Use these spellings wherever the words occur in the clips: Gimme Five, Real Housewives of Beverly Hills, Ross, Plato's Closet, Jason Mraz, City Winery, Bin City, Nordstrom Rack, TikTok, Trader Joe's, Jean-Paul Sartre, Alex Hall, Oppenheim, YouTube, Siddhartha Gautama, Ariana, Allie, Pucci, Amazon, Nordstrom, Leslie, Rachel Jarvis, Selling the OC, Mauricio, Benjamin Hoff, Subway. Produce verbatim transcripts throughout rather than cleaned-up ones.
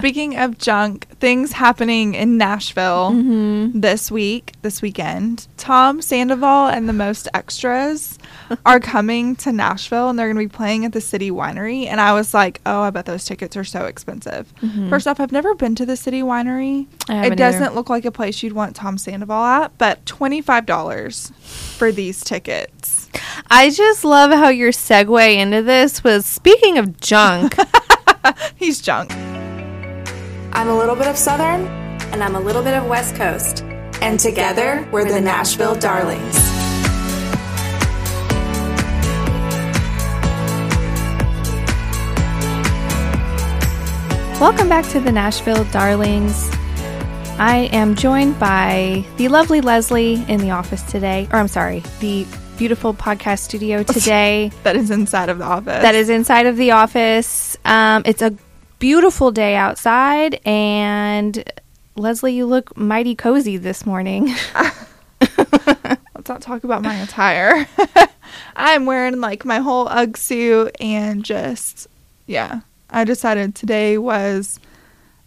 Speaking of junk, things happening in Nashville mm-hmm. this week, this weekend. Tom Sandoval and the Most Extras are coming to Nashville, and they're going to be playing at the City Winery. And I was like, oh, I bet those tickets are so expensive. Mm-hmm. First off, I've never been to the City Winery. I haven't it doesn't either. Look like a place you'd want Tom Sandoval at, but twenty-five dollars for these tickets. I just love how your segue into this was, speaking of junk. He's junk. I'm a little bit of Southern, and I'm a little bit of West Coast, and together, we're the Nashville Darlings. Welcome back to the Nashville Darlings. I am joined by the lovely Leslie in the office today, or I'm sorry, the beautiful podcast studio today. That is inside of the office. That is inside of the office. Um, it's a beautiful day outside, and Leslie, you look mighty cozy this morning. Let's not talk about my attire. I'm wearing like my whole Ugg suit, and just yeah, I decided today was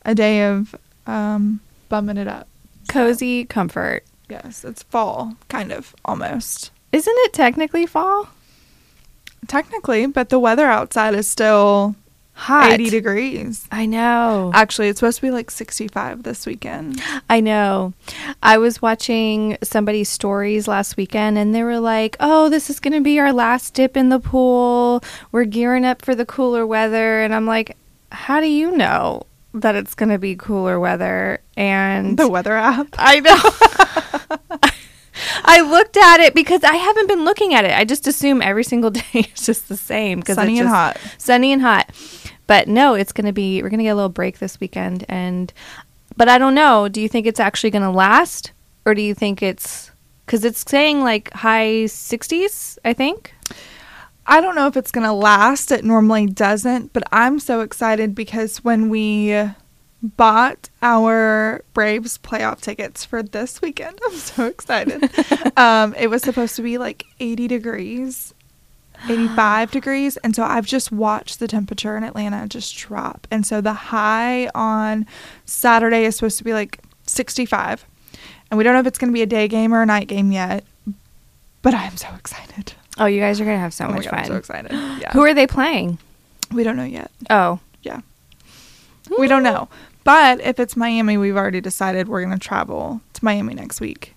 a day of um bumming it up. Cozy so. Comfort. Yes, it's fall, kind of, almost. Isn't it technically fall? Technically, but the weather outside is still hot. eighty degrees. I know. Actually, it's supposed to be like sixty-five this weekend. I know. I was watching somebody's stories last weekend, and they were like, oh, this is going to be our last dip in the pool. We're gearing up for the cooler weather. And I'm like, how do you know that it's going to be cooler weather? And the weather app. I know. I looked at it because I haven't been looking at it. I just assume every single day is just the same. Cause sunny it's and hot. Sunny and hot. But no, it's going to be, we're going to get a little break this weekend. And, but I don't know. Do you think it's actually going to last? Or do you think it's, because it's saying like high sixties, I think. I don't know if it's going to last. It normally doesn't. But I'm so excited because when we bought our Braves playoff tickets for this weekend, I'm so excited. um, it was supposed to be like eighty degrees. eighty-five degrees, and so I've just watched the temperature in Atlanta just drop, and so the high on Saturday is supposed to be like sixty-five, and we don't know if it's going to be a day game or a night game yet, but I'm so excited. Oh, you guys are going to have so oh much God, fun. I'm so excited. Yeah. Who are they playing? We don't know yet. Oh. Yeah. Ooh. We don't know, but if it's Miami, we've already decided we're going to travel to Miami next week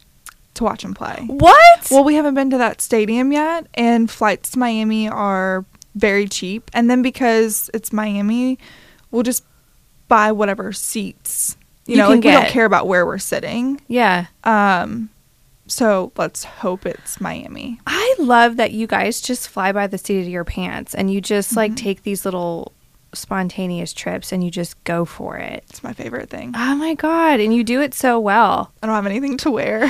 to watch and play. What? Well, we haven't been to that stadium yet, and flights to Miami are very cheap, and then because it's Miami, we'll just buy whatever seats you, you know like, we don't care about where we're sitting. Yeah. Um so let's hope it's Miami. I love that you guys just fly by the seat of your pants, and you just mm-hmm. like take these little spontaneous trips, and you just go for it. It's my favorite thing. Oh my God. And you do it so well. I don't have anything to wear.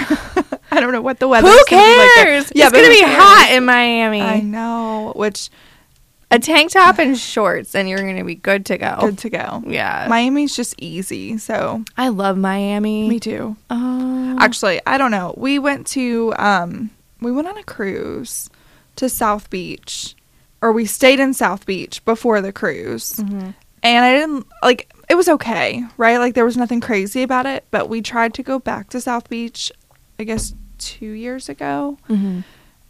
I don't know what the weather is. Who cares? Like yeah, it's gonna be cares. Hot in Miami. I know. Which a tank top and shorts, and you're gonna be good to go. Good to go. Yeah. Miami's just easy. So I love Miami. Me too. Oh. Actually, I don't know. We went to um we went on a cruise to South Beach. Or we stayed in South Beach before the cruise. Mm-hmm. And I didn't, like, it was okay, right? Like, there was nothing crazy about it. But we tried to go back to South Beach, I guess, two years ago. Mm-hmm.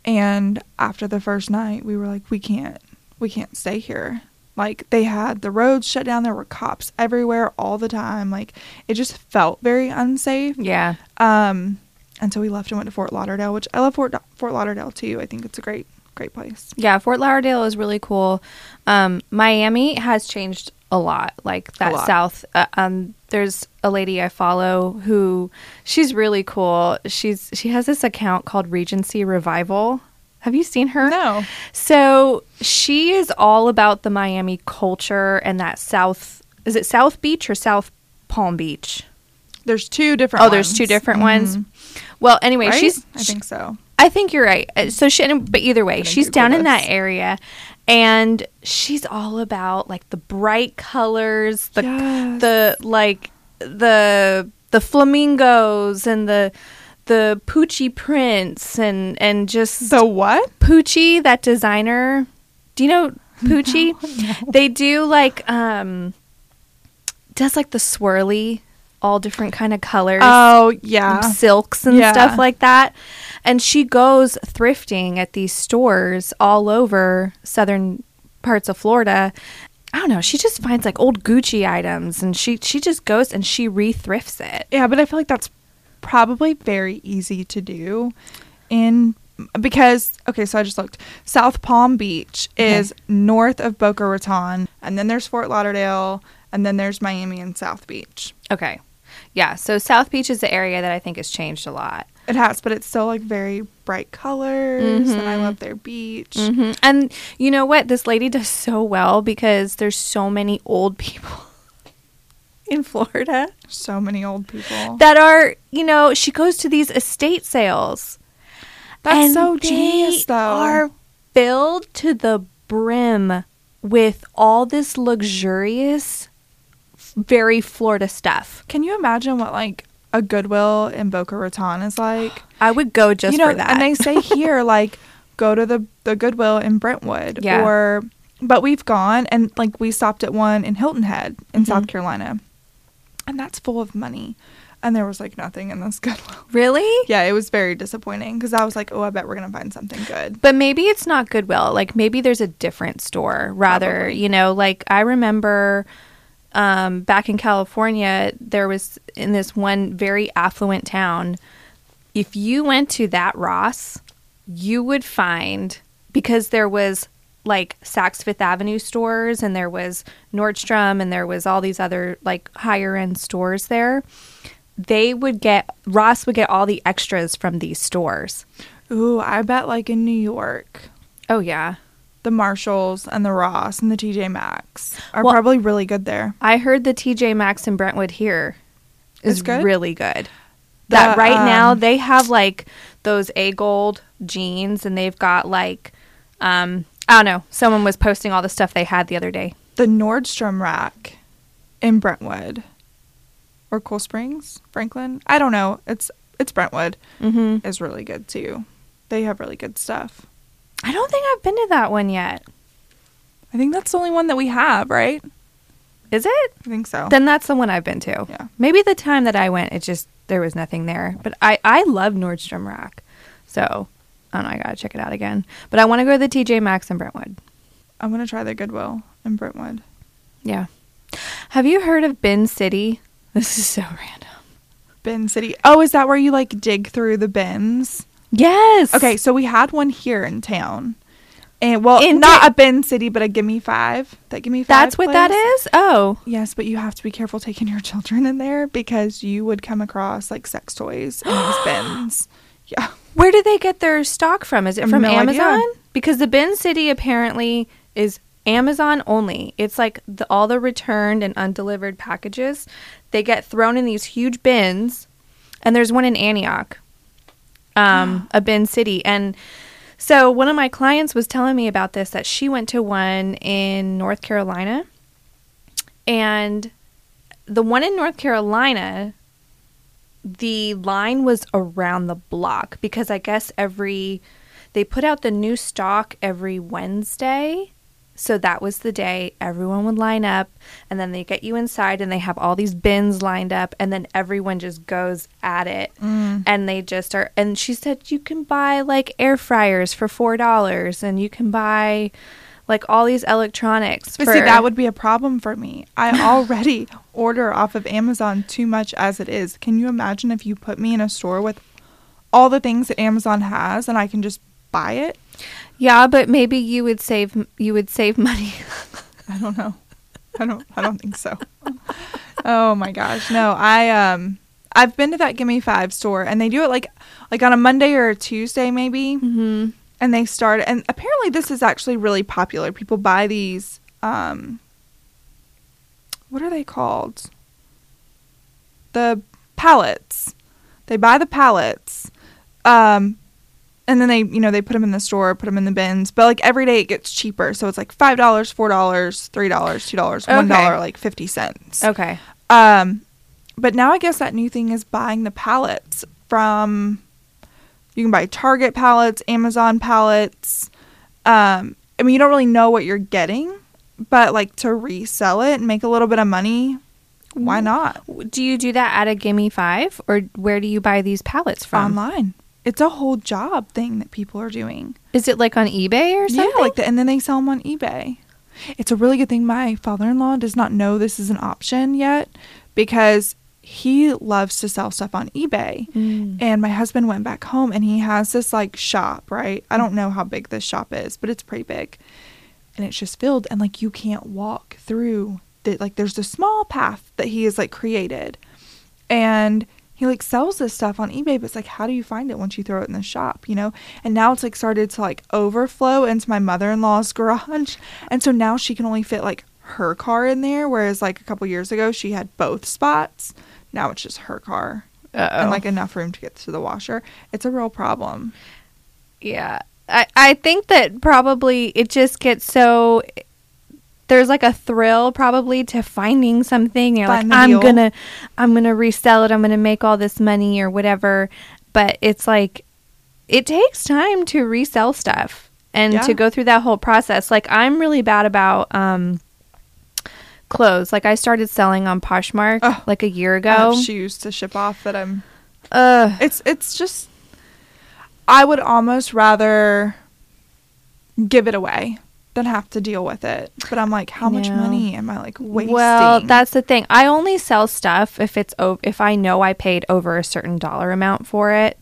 And after the first night, we were like, we can't, we can't stay here. Like, they had the roads shut down. There were cops everywhere all the time. Like, it just felt very unsafe. Yeah. Um, and so we left and went to Fort Lauderdale, which I love Fort, Fort Lauderdale, too. I think it's a great... great place. Yeah, Fort Lauderdale is really cool. Um, Miami has changed a lot. Like that lot. South. Uh, um, there's a lady I follow who she's really cool. She's she has this account called Regency Revival. Have you seen her? No. So she is all about the Miami culture and that South. Is it South Beach or South Palm Beach? There's two different. Oh, ones. There's two different mm-hmm. ones. Well, anyway, right? she's. I think so. I think you're right. So she, but either way, she's down in that area, and she's all about like the bright colors, the yes. the like the the flamingos and the the Pucci prints and and just the what? Pucci, that designer. Do you know Pucci? No, no. They do like um does like the swirly, all different kind of colors. Oh, yeah. Silks and yeah. stuff like that. And she goes thrifting at these stores all over southern parts of Florida. I don't know. She just finds like old Gucci items and she, she just goes and she re-thrifts it. Yeah, but I feel like that's probably very easy to do in because, okay, so I just looked. South Palm Beach is okay. north of Boca Raton, and then there's Fort Lauderdale, and then there's Miami and South Beach. Okay. Yeah, so South Beach is the area that I think has changed a lot. It has, but it's still, like, very bright colors, mm-hmm. and I love their beach. Mm-hmm. And you know what? This lady does so well because there's so many old people in Florida. So many old people. That are, you know, she goes to these estate sales. That's and so genius, though. Are filled to the brim with all this luxurious, very Florida stuff. Can you imagine what, like, a Goodwill in Boca Raton is like? I would go just you know, for that. And they say here, like, go to the, the Goodwill in Brentwood. Yeah. Or, but we've gone, and, like, we stopped at one in Hilton Head in mm-hmm. South Carolina. And that's full of money. And there was, like, nothing in this Goodwill. Really? Yeah, it was very disappointing because I was like, oh, I bet we're going to find something good. But maybe it's not Goodwill. Like, maybe there's a different store rather, Probably. you know, like, I remember... Um, back in California, there was in this one very affluent town, if you went to that Ross, you would find, because there was like Saks Fifth Avenue stores and there was Nordstrom and there was all these other like higher end stores there, they would get, Ross would get all the extras from these stores. Ooh, I bet like in New York. Oh, yeah. The Marshalls and the Ross and the T J Maxx are well, probably really good there. I heard the T J Maxx in Brentwood here is good? really good. The, that right um, now they have like those AGOLDE jeans and they've got like, um, I don't know, someone was posting all the stuff they had the other day. The Nordstrom Rack in Brentwood or Cool Springs, Franklin. I don't know. It's, it's Brentwood mm-hmm. is really good too. They have really good stuff. I don't think I've been to that one yet. I think that's the only one that we have, right? Is it? I think so. Then that's the one I've been to. Yeah. Maybe the time that I went, it just, there was nothing there. But I, I love Nordstrom Rack. So, I don't know, I gotta check it out again. But I want to go to the T J Maxx in Brentwood. I want to try the Goodwill in Brentwood. Yeah. Have you heard of Bin City? This is so random. Bin City. Oh, is that where you, like, dig through the bins? Yes. Okay, so we had one here in town. And well, in not t- a Bin City, but a Gimme Five. That Gimme Five. That's place. What that is? Oh. Yes, but you have to be careful taking your children in there because you would come across like sex toys in these bins. Yeah. Where do they get their stock from? Is it from no Amazon? Idea. Because the Bin City apparently is Amazon only. It's like the, all the returned and undelivered packages. They get thrown in these huge bins. And there's one in Antioch. Um, a Bin City. And so one of my clients was telling me about this, that she went to one in North Carolina. And the one in North Carolina, the line was around the block because I guess every, they put out the new stock every Wednesday. So that was the day everyone would line up and then they get you inside and they have all these bins lined up and then everyone just goes at it mm. and they just are. And she said, you can buy like air fryers for four dollars and you can buy like all these electronics. But for- see, that would be a problem for me. I already order off of Amazon too much as it is. Can you imagine if you put me in a store with all the things that Amazon has and I can just buy it? Yeah, but maybe you would save you would save money. I don't know. I don't I don't think so. Oh my gosh. No, I um I've been to that Gimme Five store and they do it like like on a Monday or a Tuesday maybe. Mm-hmm. And they start and apparently this is actually really popular. People buy these um what are they called? The pallets. They buy the pallets. Um And then they, you know, they put them in the store, put them in the bins. But, like, every day it gets cheaper. So it's, like, five dollars, four dollars, three dollars, two dollars, one dollar, okay. like, fifty cents. Okay. Um, but now I guess that new thing is buying the pallets from, you can buy Target pallets, Amazon pallets. Um, I mean, you don't really know what you're getting. But, like, to resell it and make a little bit of money Why not? Do you do that at a Gimme Five, or where do you buy these pallets from? Online. It's a whole job thing that people are doing. Is it like on eBay or something? Yeah, like that, and then they sell them on eBay. It's a really good thing my father-in-law does not know this is an option yet, because he loves to sell stuff on eBay. Mm. And my husband went back home, and he has this like shop, right? I don't know how big this shop is, but it's pretty big. And it's just filled, and like you can't walk through. The, like there's a small path that he has like created, and he like sells this stuff on eBay, but it's like, how do you find it once you throw it in the shop, you know? And now it's like started to like overflow into my mother-in-law's garage. And so now she can only fit like her car in there. Whereas like a couple years ago, she had both spots. Now it's just her car. Uh-oh. And like enough room to get to the washer. It's a real problem. Yeah. I, I think that probably it just gets so... There's like a thrill probably to finding something. You're Find like, I'm going to I'm gonna resell it. I'm going to make all this money or whatever. But it's like, it takes time to resell stuff and yeah. to go through that whole process. Like, I'm really bad about um, clothes. Like, I started selling on Poshmark oh, like a year ago. I have shoes to ship off that I'm... Uh, it's It's just... I would almost rather give it away than have to deal with it. But I'm like, how much money am I like wasting? Well, that's the thing. I only sell stuff if it's o- if I know I paid over a certain dollar amount for it.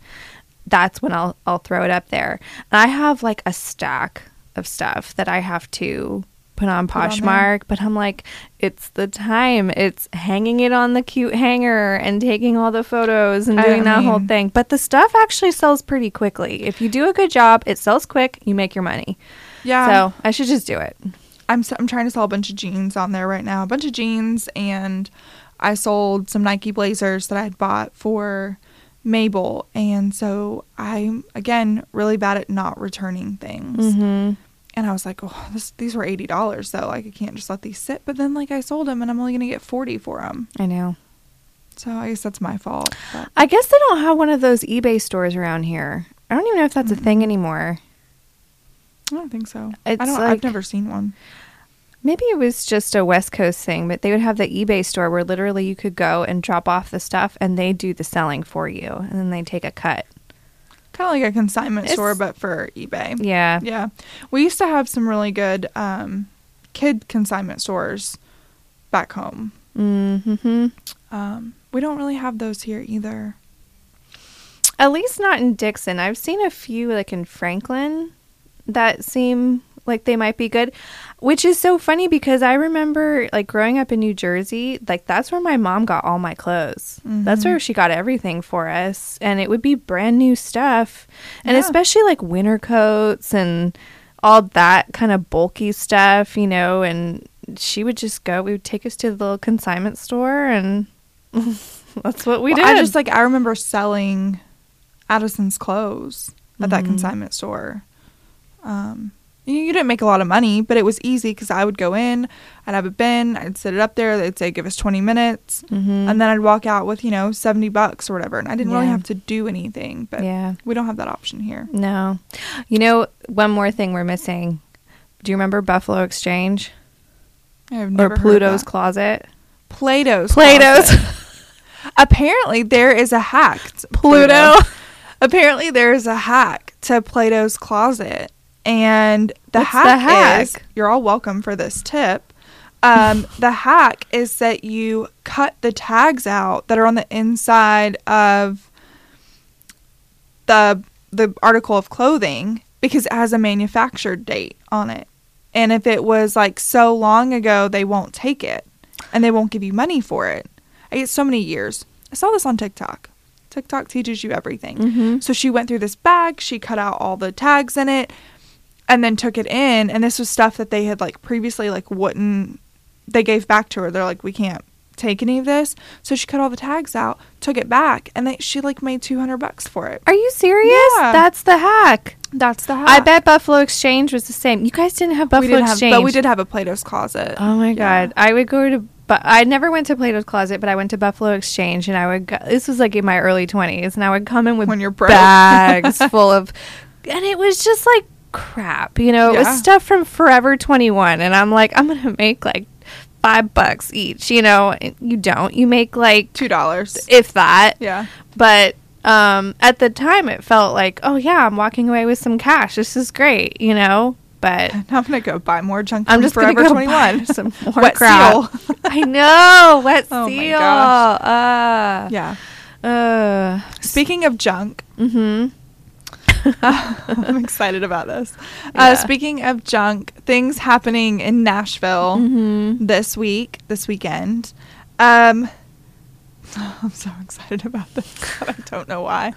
That's when I'll I'll throw it up there. And I have like a stack of stuff that I have to put on Poshmark, but I'm like, it's the time. It's hanging it on the cute hanger and taking all the photos and doing that whole thing. But the stuff actually sells pretty quickly. If you do a good job, it sells quick. You make your money. Yeah. So I should just do it. I'm so, I'm trying to sell a bunch of jeans on there right now. A bunch of jeans, and I sold some Nike Blazers that I had bought for Mabel. And so I'm, again, really bad at not returning things. Mm-hmm. And I was like, oh, this, these were eighty dollars, though. Like, I can't just let these sit. But then, like, I sold them, and I'm only going to get forty dollars for them. I know. So I guess that's my fault. But. I guess they don't have one of those eBay stores around here. I don't even know if that's mm-hmm. a thing anymore. I don't think so. It's I don't. Like, I've never seen one. Maybe it was just a West Coast thing, but they would have the eBay store where literally you could go and drop off the stuff, and they do the selling for you, and then they take a cut. Kind of like a consignment it's, store, but for eBay. Yeah, yeah. We used to have some really good um, kid consignment stores back home. Mm-hmm. Um, we don't really have those here either. At least not in Dixon. I've seen a few, like in Franklin, that seem like they might be good, which is so funny because I remember like growing up in New Jersey, like that's where my mom got all my clothes. Mm-hmm. That's where she got everything for us, and it would be brand new stuff, and yeah. especially like winter coats and all that kind of bulky stuff, you know, and she would just go, we would take us to the little consignment store, and that's what we well, did. I just like, I remember selling Addison's clothes at mm-hmm. that consignment store. Um, you didn't make a lot of money, but it was easy because I would go in, I'd have a bin, I'd sit it up there, they'd say give us twenty minutes, mm-hmm. and then I'd walk out with, you know, seventy bucks or whatever, and I didn't yeah. really have to do anything, but yeah. we don't have that option here. No. You know, one more thing we're missing. Do you remember Buffalo Exchange? I've never Or Plato's Closet? Plato's Plato's. Closet. Apparently there is a hack. Pluto. Pluto. Apparently there is a hack to Plato's Closet. And the hack, the hack is, you're all welcome for this tip. Um, the hack is that you cut the tags out that are on the inside of the the article of clothing because it has a manufactured date on it. And if it was like so long ago, they won't take it and they won't give you money for it. I get so many years. I saw this on TikTok. TikTok teaches you everything. Mm-hmm. So she went through this bag. She cut out all the tags in it. And then took it in, and this was stuff that they had, like, previously, like, wouldn't, they gave back to her. They're like, we can't take any of this. So she cut all the tags out, took it back, and they, she, like, made two hundred bucks for it. Are you serious? Yeah. That's the hack. That's the hack. I bet Buffalo Exchange was the same. You guys didn't have Buffalo we didn't Exchange. Have, but we did have a Plato's Closet. Oh, my yeah. God. I would go to, but I never went to Plato's Closet, but I went to Buffalo Exchange, and I would, go, this was, like, in my early twenties, and I would come in with when you're broke. bags full of, and it was just, like, crap, you know, yeah. it was stuff from Forever twenty-one, and I'm like, I'm gonna make like five bucks each, you know. You don't. You make like two dollars, if that. Yeah. But um, at the time, it felt like, oh yeah, I'm walking away with some cash. This is great, you know. But I'm gonna go buy more junk. I'm just Forever twenty-one. Some more wet crap. Seal. I know. Wet oh seal. My gosh. Uh, yeah. Uh, Speaking of junk, mm-hmm. I'm excited about this. Yeah. Uh, speaking of junk, things happening in Nashville mm-hmm. this week, this weekend. Um, oh, I'm so excited about this. God, I don't know why.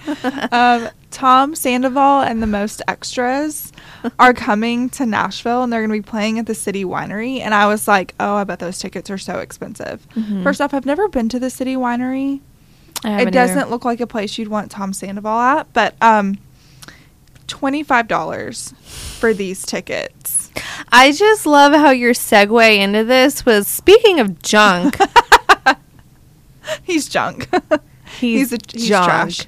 um, Tom Sandoval and the Most Extras are coming to Nashville, and they're going to be playing at the City Winery. And I was like, oh, I bet those tickets are so expensive. Mm-hmm. First off, I've never been to the City Winery. It doesn't either. Look like a place you'd want Tom Sandoval at, but um, twenty-five dollars for these tickets. I just love how your segue into this was, speaking of junk. He's junk. He's, he's, a, he's junk. trash.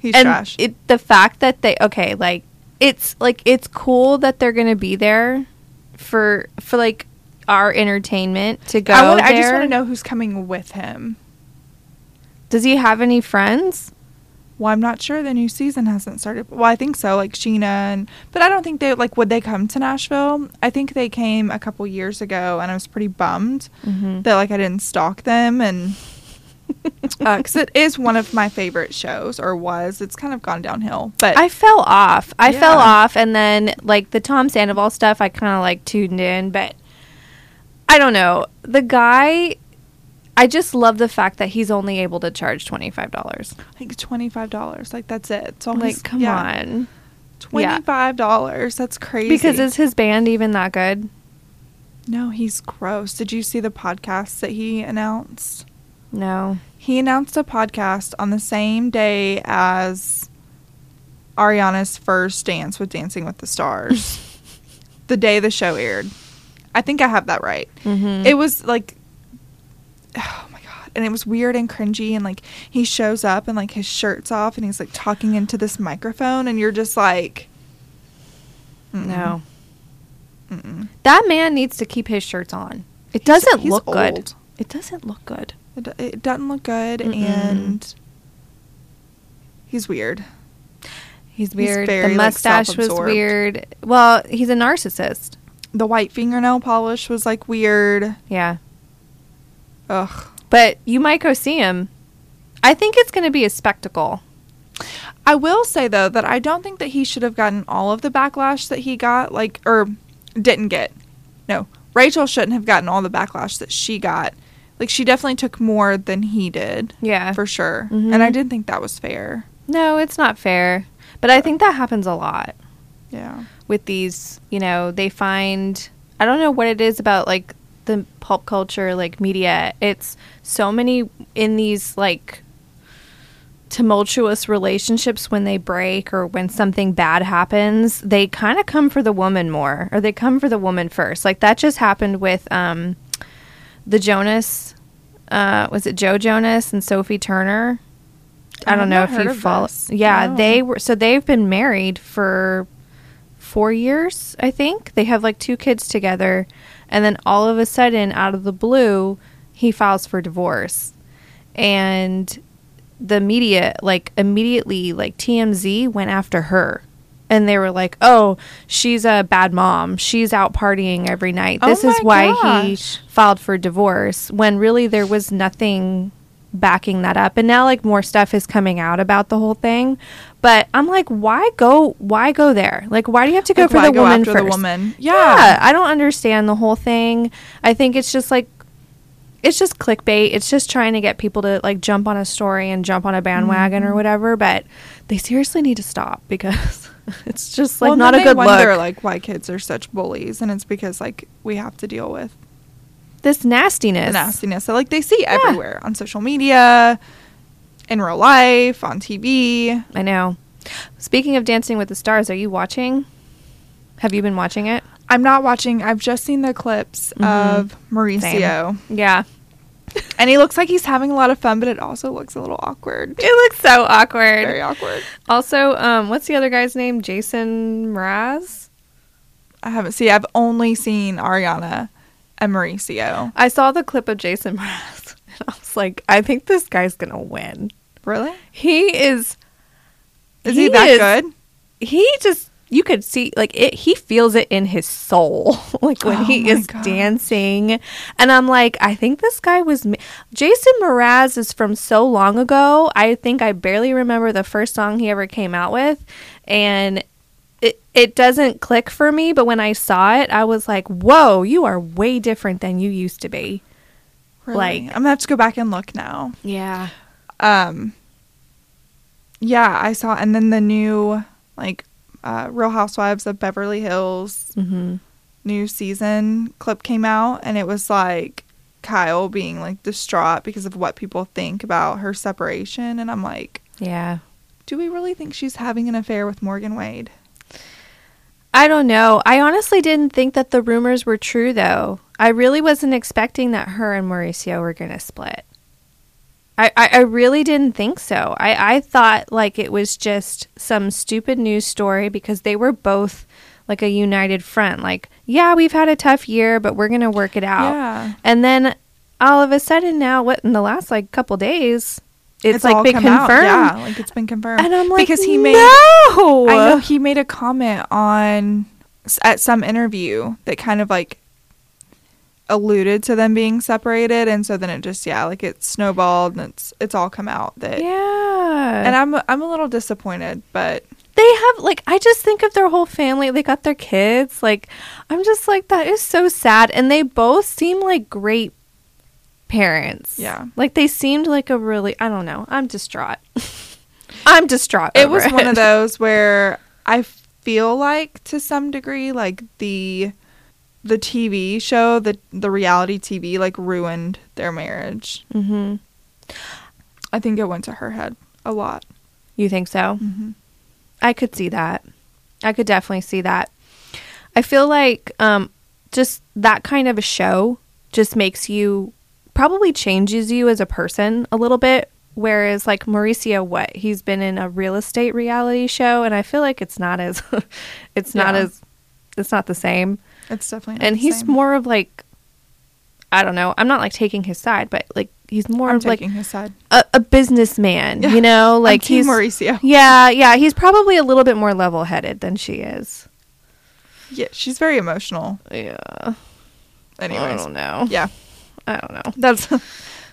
He's and trash. It, the fact that they, okay, like, it's, like, it's cool that they're going to be there for, for, like, our entertainment to go I wanna, there. I just want to know who's coming with him. Does he have any friends? Well, I'm not sure. The new season hasn't started. Well, I think so. Like Sheena, and but I don't think they like. Would they come to Nashville? I think they came a couple years ago, and I was pretty bummed mm-hmm. that like I didn't stalk them, and because uh, it is one of my favorite shows, or was. It's kind of gone downhill, but I fell off. I yeah. fell off, and then like the Tom Sandoval stuff, I kind of like tuned in, but I don't know. The guy. I just love the fact that he's only able to charge twenty-five dollars. Like twenty-five dollars. Like, that's it. It's almost, like, come yeah. on. twenty-five dollars. Yeah. That's crazy. Because is his band even that good? No, he's gross. Did you see the podcast that he announced? No. He announced a podcast on the same day as Ariana's first dance with Dancing with the Stars. The day the show aired. I think I have that right. Mm-hmm. It was, like... oh my god, and it was weird and cringy, and like he shows up and like his shirt's off and he's like talking into this microphone, and you're just like, mm-mm. No. Mm-mm. That man needs to keep his shirts on. It doesn't he's, look he's good old. It doesn't look good. It, it doesn't look good. Mm-mm. And he's weird. He's weird. He's very, the mustache like, was weird. Well, he's a narcissist. The white fingernail polish was like weird. Yeah. Ugh. But you might go see him. I think it's going to be a spectacle. I will say, though, that I don't think that he should have gotten all of the backlash that he got, like, or didn't get. No, Rachel shouldn't have gotten all the backlash that she got. Like, she definitely took more than he did. Yeah. For sure. Mm-hmm. And I didn't think that was fair. No, it's not fair. But I think that happens a lot. Yeah. With these, you know, they find, I don't know what it is about, like, the pulp culture, like media, it's so many in these like tumultuous relationships, when they break or when something bad happens, they kind of come for the woman more, or they come for the woman first. Like that just happened with um the Jonas uh was it Joe Jonas and Sophie Turner? I, I don't know if you follow this. Yeah, no. They were, so they've been married for four years, I think. They have like two kids together. And then all of a sudden, out of the blue, he files for divorce. And the media, like, immediately, like, T M Z went after her. And they were like, oh, she's a bad mom. She's out partying every night. This is why he filed for divorce. When really there was nothing backing that up. And now, like, more stuff is coming out about the whole thing. But I'm like, why go? Why go there? Like, why do you have to go like, for the, go woman after the woman first? Yeah. yeah, I don't understand the whole thing. I think it's just like, it's just clickbait. It's just trying to get people to like jump on a story and jump on a bandwagon mm-hmm. or whatever. But they seriously need to stop, because it's just like well, not a good wonder, look. Well, like why kids are such bullies, and it's because like we have to deal with this nastiness, the nastiness that like they see yeah. everywhere on social media. In real life, on T V. I know. Speaking of Dancing with the Stars, are you watching? Have you been watching it? I'm not watching. I've just seen the clips mm-hmm. of Mauricio. Same. Yeah. And he looks like he's having a lot of fun, but it also looks a little awkward. It looks so awkward. Very awkward. Also, um, what's the other guy's name? Jason Mraz? I haven't seen. I've only seen Ariana a Mauricio. I saw the clip of Jason Mraz, and I was like, I think this guy's going to win. Really? He is. Is he, he that is, good? He just, you could see, like, it. He feels it in his soul, like, when oh he is gosh. dancing. And I'm like, I think this guy was, ma- Jason Mraz is from so long ago. I think I barely remember the first song he ever came out with. And it, it doesn't click for me, but when I saw it, I was like, whoa, you are way different than you used to be. Really? Like, I'm going to have to go back and look now. Yeah. Um. Yeah, I saw. And then the new, like, uh, Real Housewives of Beverly Hills mm-hmm. new season clip came out, and it was like Kyle being, like, distraught because of what people think about her separation. And I'm like, yeah. Do we really think she's having an affair with Morgan Wade? I don't know. I honestly didn't think that the rumors were true, though. I really wasn't expecting that her and Mauricio were going to split. I, I, I really didn't think so. I, I thought, like, it was just some stupid news story because they were both, like, a united front. Like, yeah, we've had a tough year, but we're going to work it out. Yeah. And then all of a sudden now, what, in the last, like, couple days... It's, it's like been confirmed. Out. Yeah, like it's been confirmed. And I'm like, because he made, no! I know he made a comment on, at some interview that kind of like alluded to them being separated. And so then it just, yeah, like it snowballed and it's, it's all come out that. Yeah. And I'm, I'm a little disappointed, but. They have, like, I just think of their whole family. They got their kids. Like, I'm just like, that is so sad. And they both seem like great parents. Yeah, like they seemed like a really, I don't know, I'm distraught. I'm distraught it was it. One of those where I feel like to some degree, like the the T V show, the the reality T V, like ruined their marriage. Mm-hmm. I think it went to her head a lot. You think so? Mm-hmm. I could see that. I could definitely see that. I feel like um just that kind of a show just makes you, probably changes you as a person a little bit, whereas like Mauricio, what he's been in a real estate reality show, and I feel like it's not as it's yeah. not as it's not the same. It's definitely not and the he's same. More of like, I don't know, I'm not like taking his side, but like he's more I'm of taking like his side. A, a businessman, yeah. You know, like I'm he's Team Mauricio. Yeah, yeah, he's probably a little bit more level-headed than she is. Yeah, she's very emotional. Yeah. Anyways, I don't know. Yeah. I don't know. That's well.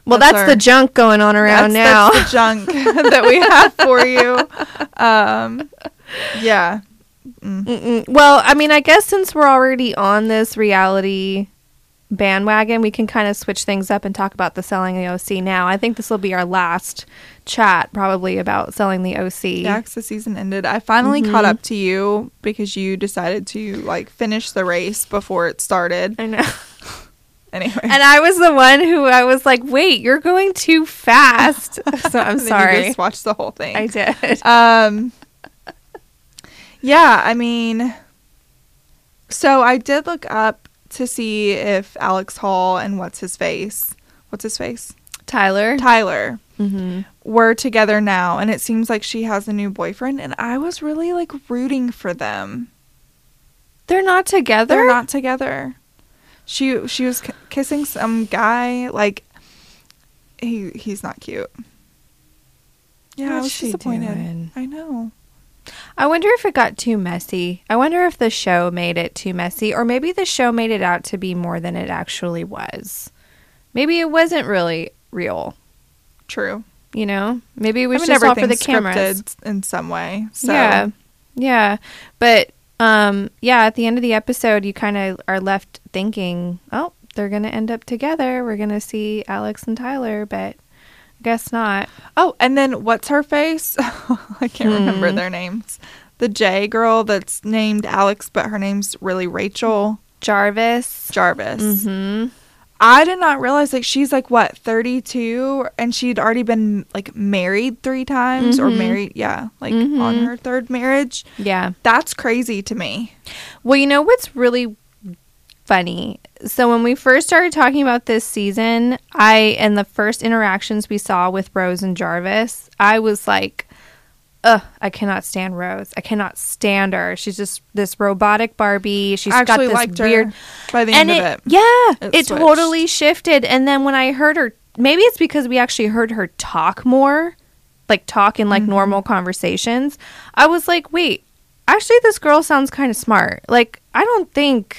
That's, that's our, the junk going on around that's, now. That's the junk that we have for you. Um, yeah. Mm. Well, I mean, I guess since we're already on this reality bandwagon, we can kind of switch things up and talk about the Selling the O C now. I think this will be our last chat, probably, about Selling the O C. Yeah, because the season ended. I finally mm-hmm. caught up to you because you decided to like finish the race before it started. I know. Anyway. And I was the one who I was like, wait, you're going too fast. So I'm sorry. You just watched the whole thing. I did. Um, yeah, I mean, so I did look up to see if Alex Hall and what's his face, what's his face? Tyler. Tyler. Mm-hmm. Were together now. And it seems like she has a new boyfriend. And I was really like rooting for them. They're not together? They're not together. She she was c- kissing some guy, like, he he's not cute. Yeah, What's I was disappointed. Doing? I know. I wonder if it got too messy. I wonder if the show made it too messy, or maybe the show made it out to be more than it actually was. Maybe it wasn't really real. True. You know? Maybe it was I mean, just all for the cameras. In some way. So. Yeah. Yeah. But... Um, yeah, at the end of the episode, you kind of are left thinking, oh, they're going to end up together. We're going to see Alex and Tyler, but I guess not. Oh, and then what's her face? I can't mm. remember their names. The J girl that's named Alex, but her name's really Rachel. Jarvis. Jarvis. Mm-hmm. I did not realize, like, she's, like, what, thirty-two? And she'd already been, like, married three times mm-hmm. or married, yeah, like, mm-hmm. on her third marriage. Yeah. That's crazy to me. Well, you know what's really funny? So when we first started talking about this season, I, and the first interactions we saw with Rose and Jarvis, I was like, Ugh, I cannot stand Rose. I cannot stand her. She's just this robotic Barbie. She's I got this liked weird. Her by the and end it, of it, yeah, it, it totally shifted. And then when I heard her, maybe it's because we actually heard her talk more, like talk in like mm-hmm. normal conversations. I was like, wait, actually, this girl sounds kind of smart. Like, I don't think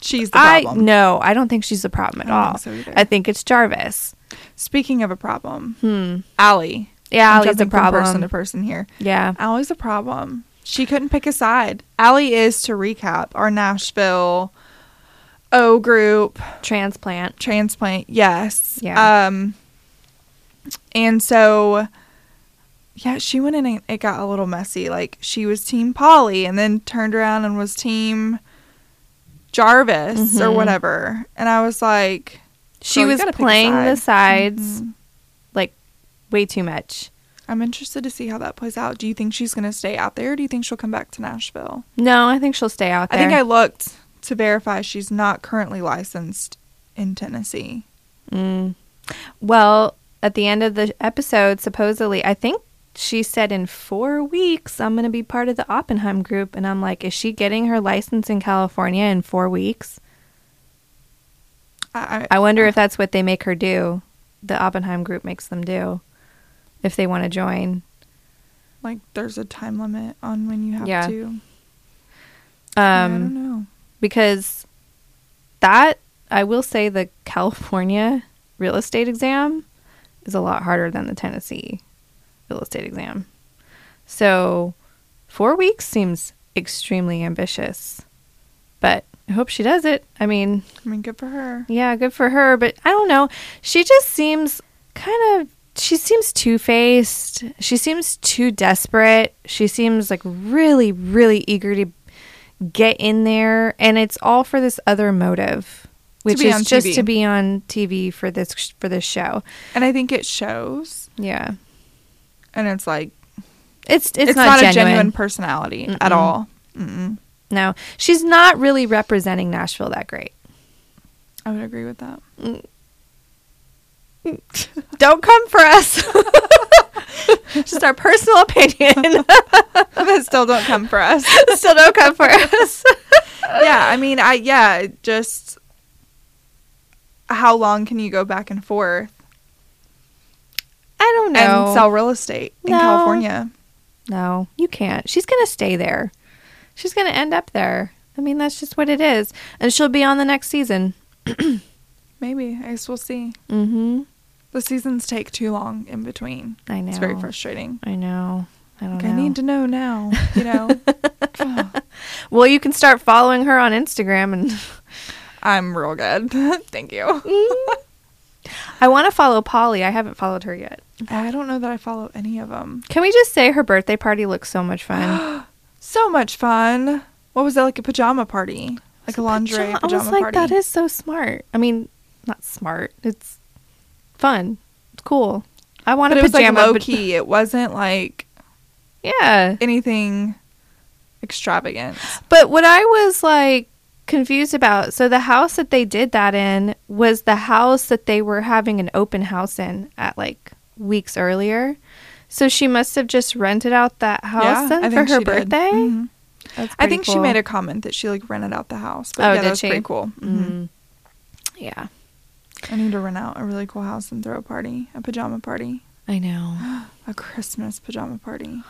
she's the problem. I, no, I don't think she's the problem at I all. Think so I think it's Jarvis. Speaking of a problem, hmm. Allie. Yeah, Allie's a problem. Person to person here. Yeah, Allie's a problem. She couldn't pick a side. Allie is, to recap, our Nashville O group transplant. Transplant, yes. Yeah. Um. And so, yeah, she went in and it got a little messy. Like, she was Team Polly, and then turned around and was Team Jarvis mm-hmm. or whatever. And I was like, she was playing the sides. Mm-hmm. Way too much. I'm interested to see how that plays out. Do you think she's going to stay out there, or do you think she'll come back to Nashville? No, I think she'll stay out there. I think I looked to verify she's not currently licensed in Tennessee. Mm. Well, at the end of the episode, supposedly, I think she said in four weeks, I'm going to be part of the Oppenheim group. And I'm like, is she getting her license in California in four weeks? I, I, I wonder I, if that's what they make her do. The Oppenheim group makes them do. If they want to join, like, there's a time limit on when you have yeah. to. Um, I don't know, because that I will say the California real estate exam is a lot harder than the Tennessee real estate exam. So four weeks seems extremely ambitious, but I hope she does it. I mean, I mean, good for her. Yeah, good for her. But I don't know. She just seems kind of. She seems two-faced. She seems too desperate. She seems like really, really eager to get in there. And it's all for this other motive, which is just to be on T V for this for this show. And I think it shows. Yeah. And it's like, it's it's, it's not, not genuine. a genuine personality Mm-mm. at all. Mm-mm. No, she's not really representing Nashville that great. I would agree with that. Mm. Don't come for us. Just our personal opinion. But still don't come for us. Still don't come for us. Yeah, I mean, I yeah, just how long can you go back and forth? I don't know. And sell real estate no. in California. No, you can't. She's going to stay there. She's going to end up there. I mean, that's just what it is. And she'll be on the next season. Maybe. I guess we'll see. Mm-hmm. The seasons take too long in between. I know. It's very frustrating. I know. I don't like, know. I need to know now, you know. Oh. Well, you can start following her on Instagram. And I'm real good. Thank you. Mm-hmm. I want to follow Polly. I haven't followed her yet. I don't know that I follow any of them. Can we just say her birthday party looks so much fun? So much fun. What was that, like a pajama party? Like a lingerie pajama, pajama I was like, party? That is so smart. I mean, not smart. It's fun. It's cool. I want but a pajama. It was like low key. It wasn't like yeah anything extravagant. But what I was like confused about, so the house that they did that in was the house that they were having an open house in at like weeks earlier. So she must have just rented out that house yeah, then for her birthday. Mm-hmm. That's I think cool. She made a comment that she like rented out the house. But oh, yeah, did that was she? Pretty cool. Mm-hmm. Mm-hmm. Yeah. I need to rent out a really cool house and throw a party. A pajama party. I know. A Christmas pajama party.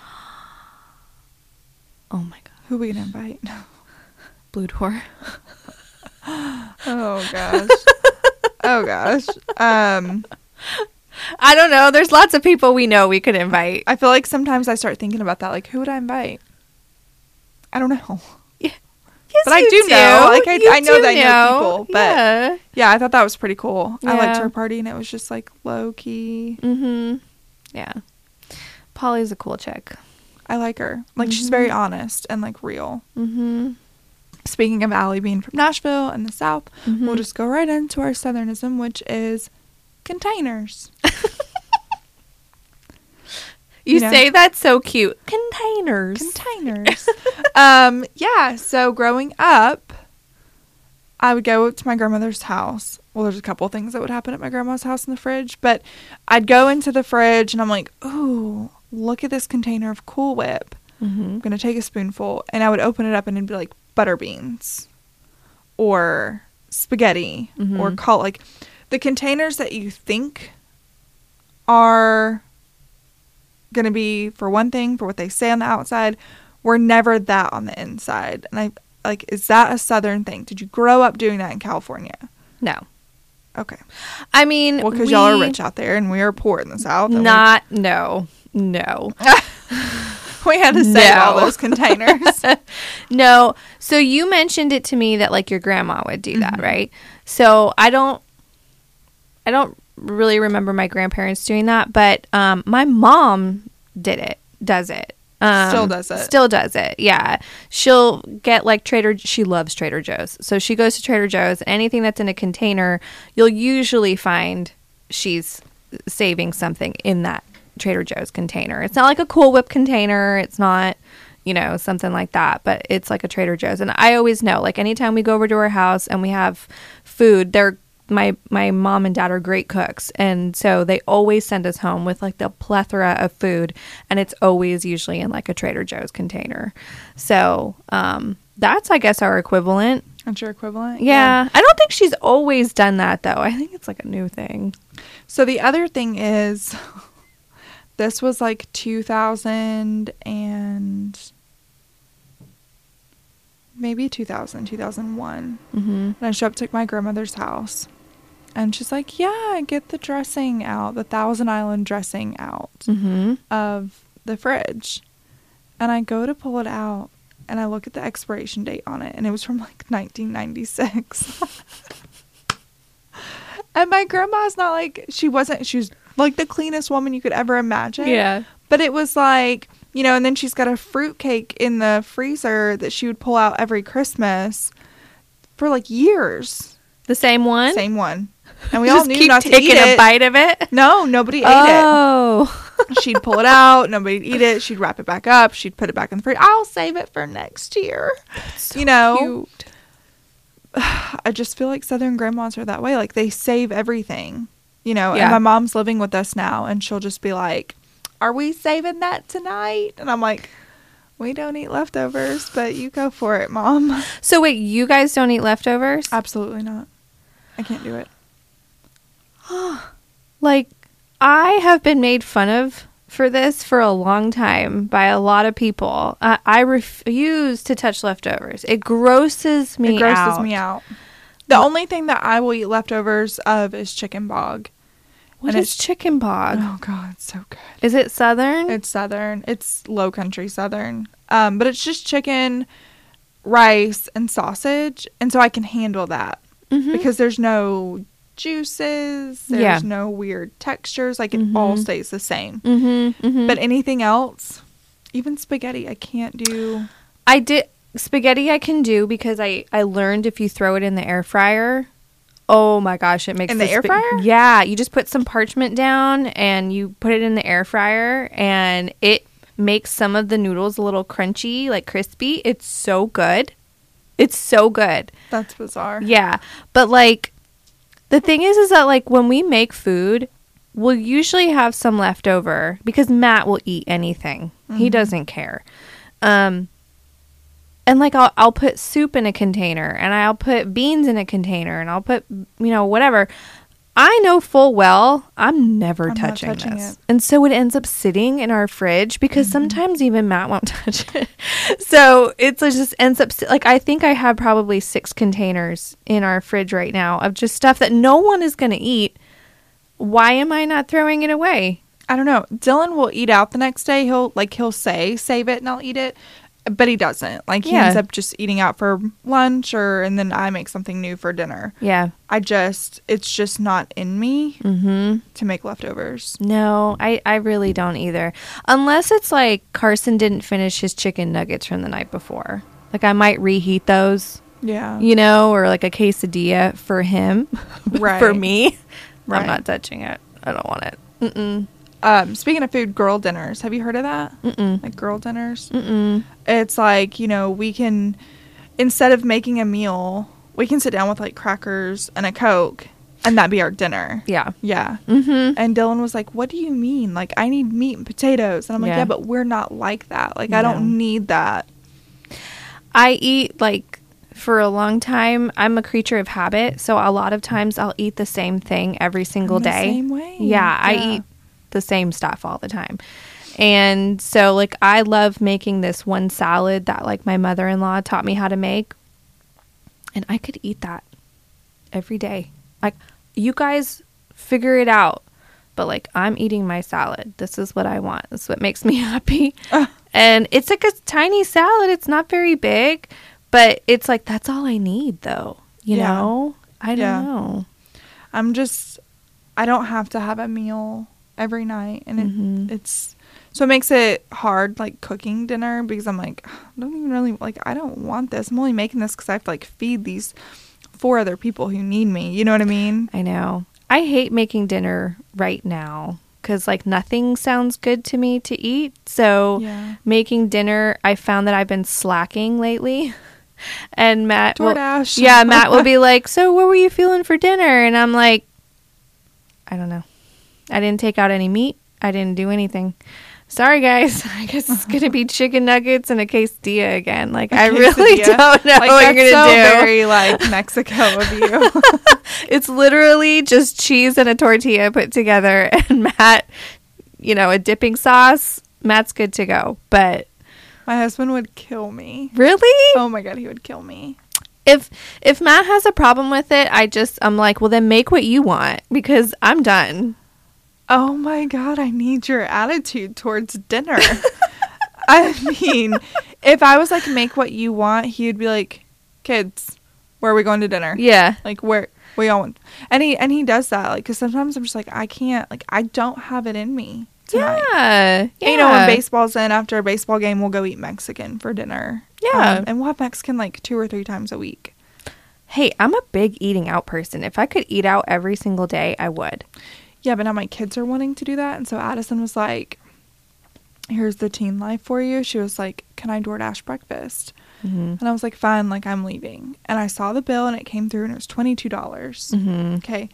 Oh, my God. Who are we going to invite? No. Blue Door. Oh, gosh. Oh, gosh. Um, I don't know. There's lots of people we know we could invite. I feel like sometimes I start thinking about that. Like, who would I invite? I don't know. Yes, but I do, do know, like I, I know that know. I know people, but yeah. yeah, I thought that was pretty cool. Yeah. I liked her party, and it was just like low key. Mm-hmm. Yeah, Polly's a cool chick. I like her. Like mm-hmm. she's very honest and like real. Mm-hmm. Speaking of Allie being from Nashville and the South, mm-hmm. we'll just go right into our Southernism, which is containers. You, you know? Say that's so cute. Containers. Containers. um, yeah, so growing up, I would go to my grandmother's house. Well, there's a couple things that would happen at my grandma's house in the fridge, but I'd go into the fridge and I'm like, ooh, look at this container of Cool Whip. Mm-hmm. I'm going to take a spoonful. And I would open it up and it'd be like butter beans or spaghetti mm-hmm. or call like the containers that you think are going to be for one thing, for what they say on the outside, were never that on the inside. And I like, is that a Southern thing? Did you grow up doing that in California? No. Okay. I mean, well, because we, y'all are rich out there and we are poor in the South. Not, we, no, no. We had to save no. all those containers. No. So you mentioned it to me that like your grandma would do that, mm-hmm. right? So I don't, I don't really remember my grandparents doing that, but um, my mom did it, does it. Um, still does it. Still does it, yeah. She'll get like Trader... She loves Trader Joe's. So she goes to Trader Joe's. Anything that's in a container, you'll usually find she's saving something in that Trader Joe's container. It's not like a Cool Whip container. It's not, you know, something like that. But it's like a Trader Joe's. And I always know, like anytime we go over to her house and we have food, they're... My my mom and dad are great cooks, and so they always send us home with like the plethora of food, and it's always usually in like a Trader Joe's container. So um, that's, I guess, our equivalent. That's your equivalent? Yeah. yeah. I don't think she's always done that, though. I think it's like a new thing. So the other thing is, this was like two thousand and... maybe two thousand, two thousand one. Mm-hmm. And I showed up to my grandmother's house. And she's like, yeah, get the dressing out, the Thousand Island dressing out mm-hmm. of the fridge. And I go to pull it out, and I look at the expiration date on it, and it was from, like, nineteen ninety-six. And my grandma's not, like, she wasn't, she was, like, the cleanest woman you could ever imagine. Yeah. But it was, like... You know, and then she's got a fruitcake in the freezer that she would pull out every Christmas for like years. The same one? Same one. And we all knew not to eat it. Just keep taking a bite of it? No, nobody ate it. Oh. She'd pull it out. Nobody'd eat it. She'd wrap it back up. She'd put it back in the fridge. I'll save it for next year. So you know, cute. I just feel like Southern grandmas are that way. Like they save everything, you know, yeah. And my mom's living with us now and she'll just be like, are we saving that tonight? And I'm like, we don't eat leftovers, but you go for it, Mom. So wait, you guys don't eat leftovers? Absolutely not. I can't do it. Like, I have been made fun of for this for a long time by a lot of people. Uh, I refuse to touch leftovers. It grosses me out. It grosses out. me out. The what? only thing that I will eat leftovers of is chicken bog. What and is it's, chicken bog? Oh, God, it's so good. Is it Southern? It's Southern. It's low country Southern. Um, but it's just chicken, rice, and sausage. And so I can handle that mm-hmm. because there's no juices. There's yeah. no weird textures. Like, it mm-hmm. all stays the same. Mm-hmm, mm-hmm. But anything else, even spaghetti, I can't do. I did spaghetti I can do because I, I learned if you throw it in the air fryer... Oh, my gosh. It makes in the, the air sp- fryer? Yeah. You just put some parchment down and you put it in the air fryer and it makes some of the noodles a little crunchy, like crispy. It's so good. It's so good. That's bizarre. Yeah. But, like, the thing is, is that, like, when we make food, we'll usually have some left over because Matt will eat anything. Mm-hmm. He doesn't care. Um And, like, I'll, I'll put soup in a container, and I'll put beans in a container, and I'll put, you know, whatever. I know full well I'm never I'm touching, touching this. It. And so it ends up sitting in our fridge because mm-hmm. sometimes even Matt won't touch it. So it's, it just ends up, like, I think I have probably six containers in our fridge right now of just stuff that no one is going to eat. Why am I not throwing it away? I don't know. Dylan will eat out the next day. He'll, like, he'll say, save it, and I'll eat it. But he doesn't. Like, he yeah. ends up just eating out for lunch, or and then I make something new for dinner. Yeah. I just, it's just not in me mm-hmm. to make leftovers. No, I, I really don't either. Unless it's like Carson didn't finish his chicken nuggets from the night before. Like, I might reheat those. Yeah. You know, or like a quesadilla for him. Right. For me. Right. I'm not touching it. I don't want it. Mm-mm. Um, speaking of food, girl dinners. Have you heard of that? Mm-mm. Like girl dinners? Mm-mm. It's like, you know, we can, instead of making a meal, we can sit down with like crackers and a Coke And that'd be our dinner. Yeah. Yeah. Mm-hmm. And Dylan was like, what do you mean? Like, I need meat and potatoes. And I'm like, yeah, yeah but we're not like that. Like, no. I don't need that. I eat, like, for a long time, I'm a creature of habit. So a lot of times I'll eat the same thing every single the day. Same way. Yeah, yeah. I eat the same stuff all the time. And so, like, I love making this one salad that, like, my mother-in-law taught me how to make. And I could eat that every day. Like, you guys figure it out, but like I'm eating my salad. This is what I want. This is what makes me happy. Uh, and it's like a tiny salad. It's not very big, but it's like that's all I need though. You yeah. know? I don't yeah. know. I'm just I don't have to have a meal every night and it, mm-hmm. it's so it makes it hard like cooking dinner because I'm like I don't even really like I don't want this. I'm only making this cuz I have to like feed these four other people who need me. You know what I mean? I know. I hate making dinner right now because like nothing sounds good to me to eat. So yeah. making dinner, I found that I've been slacking lately. And Matt, DoorDash. Will, yeah, Matt will be like, "So what were you feeling for dinner?" And I'm like, "I don't know. I didn't take out any meat. I didn't do anything. Sorry guys, I guess it's gonna be chicken nuggets and a quesadilla again. Like I really don't know like, what you're gonna so do." Very like Mexico of you. It's literally just cheese and a tortilla put together, and Matt, you know, a dipping sauce. Matt's good to go, but my husband would kill me. Really? Oh my god, he would kill me. If if Matt has a problem with it, I just I'm like, well then make what you want because I'm done. Oh my god, I need your attitude towards dinner. I mean, if I was like, make what you want, he'd be like, kids, where are we going to dinner? Yeah. Like, where, we all want. And he, and he does that, like, because sometimes I'm just like, I can't, like, I don't have it in me tonight. Yeah. yeah. You know, when baseball's in, after a baseball game, we'll go eat Mexican for dinner. Yeah. Um, and we'll have Mexican, like, two or three times a week. Hey, I'm a big eating out person. If I could eat out every single day, I would. Yeah, but now my kids are wanting to do that. And so Addison was like, here's the teen life for you. She was like, can I DoorDash breakfast? Mm-hmm. And I was like, fine, like I'm leaving. And I saw the bill and it came through and it was twenty-two dollars. Mm-hmm. Okay.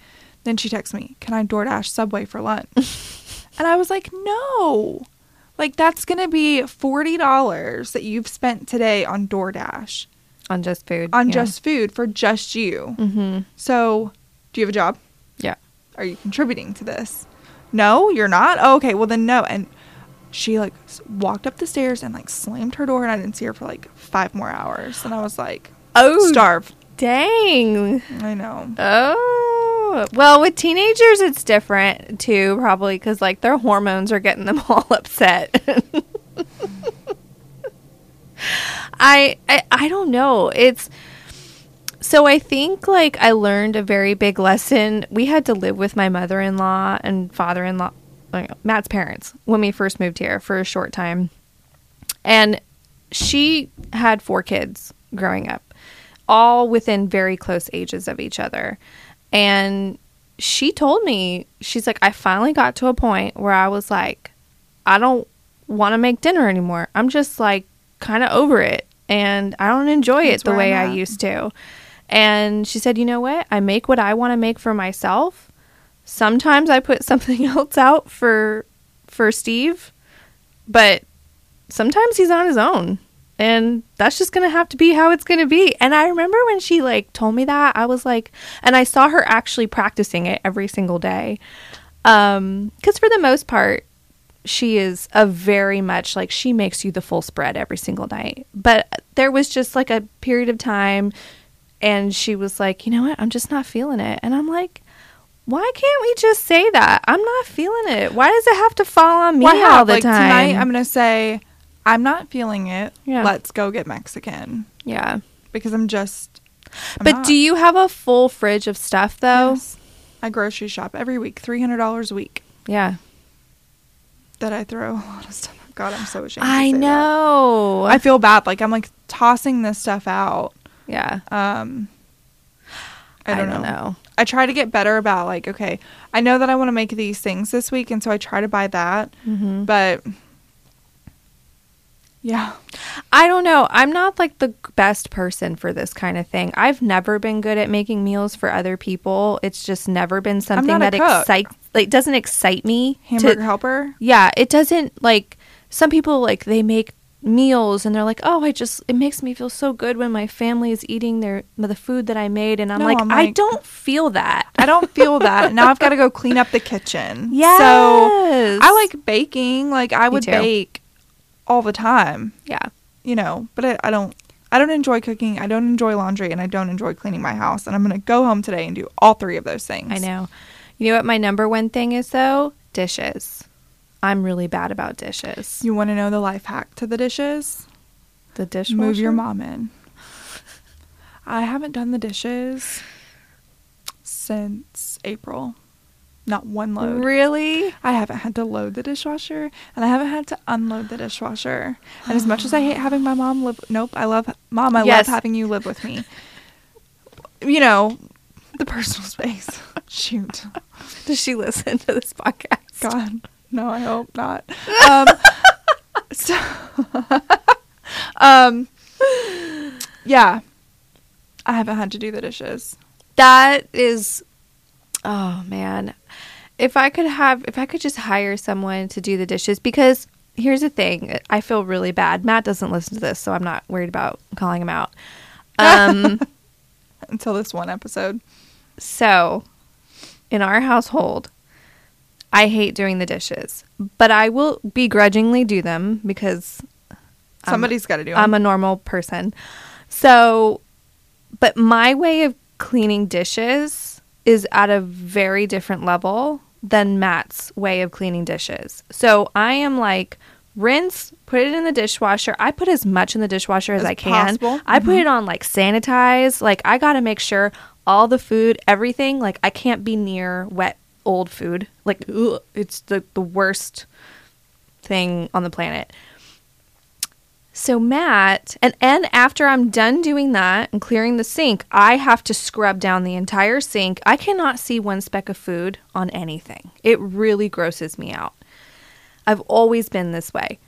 Then she texts me, can I DoorDash Subway for lunch? And I was like, no. Like that's going to be forty dollars that you've spent today on DoorDash. On just food. On yeah. just food for just you. Mm-hmm. So do you have a job? Yeah. Are you contributing to this? No, you're not? Oh, okay, well then no. And she like walked up the stairs and like slammed her door and I didn't see her for like five more hours. And I was like, oh, starve. Dang. I know. Oh. Well, with teenagers, it's different too, probably because like their hormones are getting them all upset. I, I I don't know. It's... So I think, like, I learned a very big lesson. We had to live with my mother-in-law and father-in-law, like, Matt's parents, when we first moved here for a short time. And she had four kids growing up, all within very close ages of each other. And she told me, she's like, I finally got to a point where I was like, I don't want to make dinner anymore. I'm just, like, kind of over it. And I don't enjoy That's it the way I used to. And she said, you know what? I make what I want to make for myself. Sometimes I put something else out for for Steve. But sometimes he's on his own. And that's just going to have to be how it's going to be. And I remember when she, like, told me that, I was like... And I saw her actually practicing it every single day. Um, 'cause for the most part, she is a very much, like, she makes you the full spread every single night. But there was just, like, a period of time... And she was like, you know what? I'm just not feeling it. And I'm like, why can't we just say that? I'm not feeling it. Why does it have to fall on me why all the like, time? Tonight, I'm going to say, I'm not feeling it. Yeah. Let's go get Mexican. Yeah. Because I'm just... I'm but not. Do you have a full fridge of stuff, though? Yes. I grocery shop every week. three hundred dollars a week. Yeah. That I throw a lot of stuff. God, I'm so ashamed. I know. That. I feel bad. Like, I'm, like, tossing this stuff out. Yeah. Um, I don't, I don't know. know. I try to get better about like, okay, I know that I want to make these things this week. And so I try to buy that. Mm-hmm. But Yeah. I don't know. I'm not like the best person for this kind of thing. I've never been good at making meals for other people. It's just never been something that excites, like, doesn't excite me. Hamburger to, helper? Yeah. It doesn't, like, some people, like, they make meals and they're like, oh, I just, it makes me feel so good when my family is eating their, the food that I made. And I'm, no, like, I'm like, I don't feel that. I don't feel that. Now I've got to go clean up the kitchen. Yeah. So I like baking. Like, I would bake all the time. Yeah. You know, but I, I don't I don't enjoy cooking, I don't enjoy laundry, and I don't enjoy cleaning my house, and I'm gonna go home today and do all three of those things. I know. You know what my number one thing is though? Dishes. I'm really bad about dishes. You want to know the life hack to the dishes? The dishwasher? Move your mom in. I haven't done the dishes since April. Not one load. Really? I haven't had to load the dishwasher, and I haven't had to unload the dishwasher. And as much as I hate having my mom live... Nope, I love... Mom, I yes. love having you live with me. You know, the personal space. Shoot. Does she listen to this podcast? God. No, I hope not. Um, so, um, yeah. I haven't had to do the dishes. That is... Oh, man. If I could have, if I could just hire someone to do the dishes, because here's the thing. I feel really bad. Matt doesn't listen to this, so I'm not worried about calling him out. Um, Until this one episode. So, in our household, I hate doing the dishes, but I will begrudgingly do them because somebody's got to do them. I'm a normal person. So, but my way of cleaning dishes is at a very different level than Matt's way of cleaning dishes. So I am like, rinse, put it in the dishwasher. I put as much in the dishwasher as, as I can. Possible. I mm-hmm. put it on like sanitize. Like, I got to make sure all the food, everything, like, I can't be near wet old food. Like, ugh, it's the, the worst thing on the planet. So Matt, and, and after I'm done doing that and clearing the sink, I have to scrub down the entire sink. I cannot see one speck of food on anything. It really grosses me out. I've always been this way.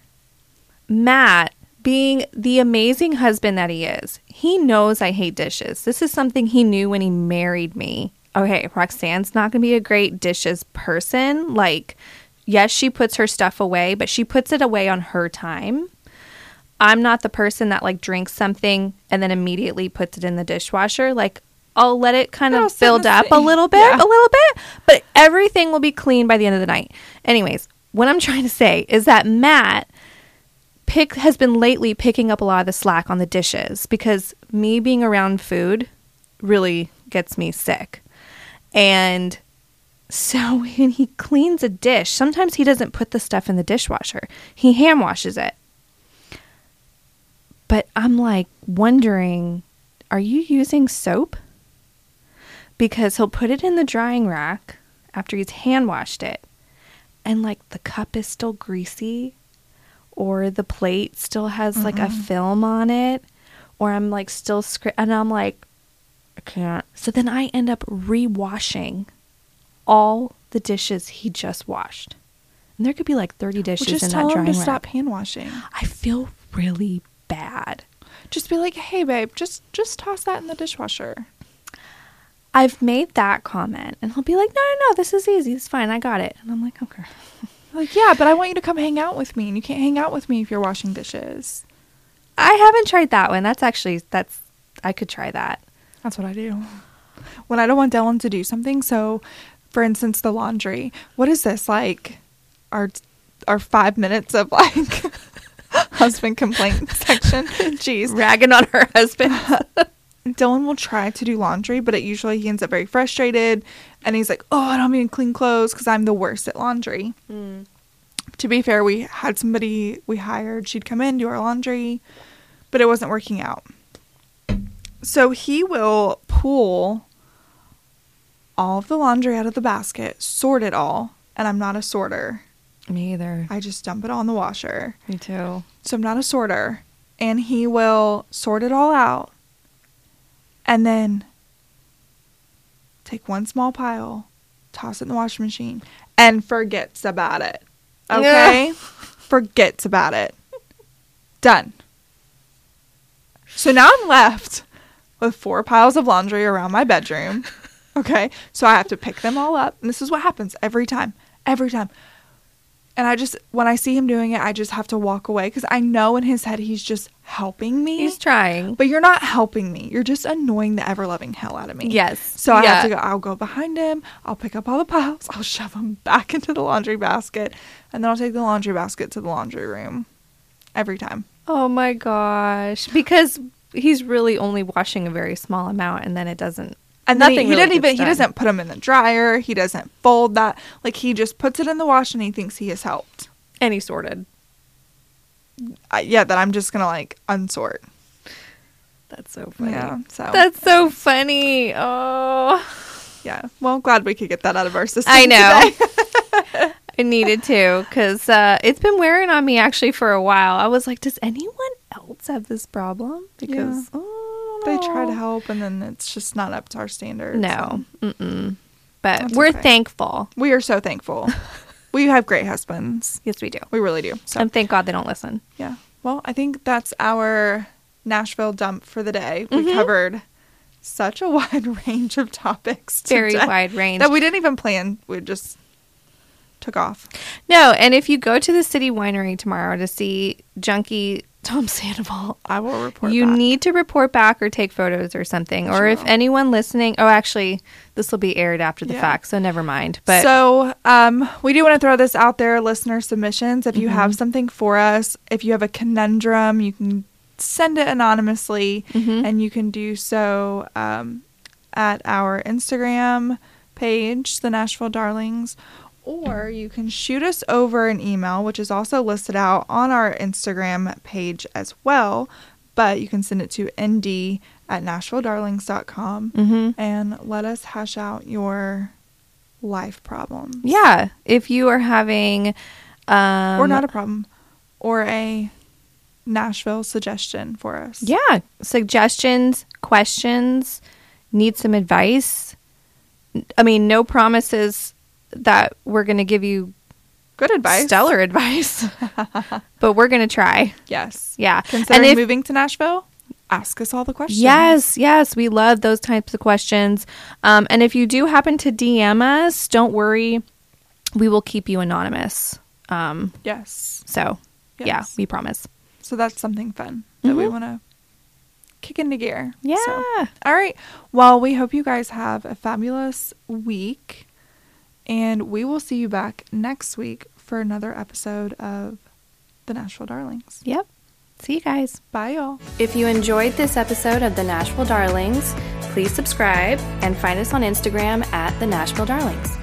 Matt, being the amazing husband that he is, he knows I hate dishes. This is something he knew when he married me. Okay, Roxanne's not going to be a great dishes person. Like, yes, she puts her stuff away, but she puts it away on her time. I'm not the person that, like, drinks something and then immediately puts it in the dishwasher. Like, I'll let it kind of build up a little bit, yeah. a little bit, but everything will be clean by the end of the night. Anyways, what I'm trying to say is that Matt pick has been lately picking up a lot of the slack on the dishes because me being around food really gets me sick. And so when he cleans a dish, sometimes he doesn't put the stuff in the dishwasher. He hand washes it. But I'm like wondering, are you using soap? Because he'll put it in the drying rack after he's hand washed it. And like the cup is still greasy or the plate still has mm-hmm. like a film on it or I'm like still scr- and I'm like, I can't. So then I end up rewashing all the dishes he just washed. And there could be like thirty dishes well, in that drying rack. Just tell him to stop hand washing. I feel really bad. bad. Just be like, hey babe, just just toss that in the dishwasher. I've made that comment and he'll be like, no, no, no, this is easy. It's fine. I got it. And I'm like, okay. Like, yeah, but I want you to come hang out with me and you can't hang out with me if you're washing dishes. I haven't tried that one. That's actually, that's, I could try that. That's what I do. When I don't want Dylan to do something. So for instance, the laundry, what is this? Like our, our five minutes of like... husband complaint section. Jeez. Ragging on her husband. Dylan will try to do laundry, but it usually he ends up very frustrated. And he's like, oh, I don't even clean clothes because I'm the worst at laundry. Mm. To be fair, we had somebody we hired. She'd come in, do our laundry, but it wasn't working out. So he will pull all of the laundry out of the basket, sort it all. And I'm not a sorter. Me either. I just dump it on the washer. Me too. So I'm not a sorter. And he will sort it all out and then take one small pile, toss it in the washing machine, and forgets about it. Okay? Yeah. Forgets about it. Done. So now I'm left with four piles of laundry around my bedroom. Okay. So I have to pick them all up. And this is what happens every time. Every time. And I just, when I see him doing it, I just have to walk away because I know in his head he's just helping me. He's trying. But you're not helping me. You're just annoying the ever-loving hell out of me. Yes. So I yeah. have to go, I'll go behind him. I'll pick up all the piles. I'll shove them back into the laundry basket. And then I'll take the laundry basket to the laundry room. Every time. Oh, my gosh. Because he's really only washing a very small amount and then it doesn't. And nothing. He, he, really didn't even, he doesn't put them in the dryer. He doesn't fold that. Like, he just puts it in the wash and he thinks he has helped. And he sorted. Uh, yeah, that I'm just going to, like, unsort. That's so funny. Yeah, so. That's so funny. Oh. Yeah. Well, I'm glad we could get that out of our system I know. Today. I needed to because uh, it's been wearing on me, actually, for a while. I was like, does anyone else have this problem? Because... Yeah. Oh. They try to help, and then it's just not up to our standards. No. So. Mm-mm. But that's we're okay. thankful. We are so thankful. We have great husbands. Yes, we do. We really do. So. And thank God they don't listen. Yeah. Well, I think that's our Nashville dump for the day. Mm-hmm. We covered such a wide range of topics today. Very wide range. That we didn't even plan. We just took off. No, and if you go to the City Winery tomorrow to see Junkie... Tom Sandoval, I will report you back. Need to report back or take photos or something. Sure. Or if anyone listening, oh, actually, this will be aired after the yeah. fact, so never mind. But so um, we do want to throw this out there, listener submissions. If you mm-hmm. have something for us, if you have a conundrum, you can send it anonymously, mm-hmm. and you can do so um, at our Instagram page, the Nashville Darlings. Or you can shoot us over an email, which is also listed out on our Instagram page as well. But you can send it to N D at Nashville Darlings dot com mm-hmm. and let us hash out your life problems. Yeah. If you are having... Um, or not a problem. Or a Nashville suggestion for us. Yeah. Suggestions, questions, need some advice. I mean, no promises... that we're going to give you good advice, stellar advice, but we're going to try. Yes. Yeah. Considering and if, moving to Nashville, ask us all the questions. Yes. Yes. We love those types of questions. Um, and if you do happen to D M us, don't worry. We will keep you anonymous. Um, yes. So yes. yeah, we promise. So that's something fun that mm-hmm. we want to kick into gear. Yeah. So. All right. Well, we hope you guys have a fabulous week. And we will see you back next week for another episode of The Nashville Darlings. Yep. See you guys. Bye, y'all. If you enjoyed this episode of The Nashville Darlings, please subscribe and find us on Instagram at The Nashville Darlings.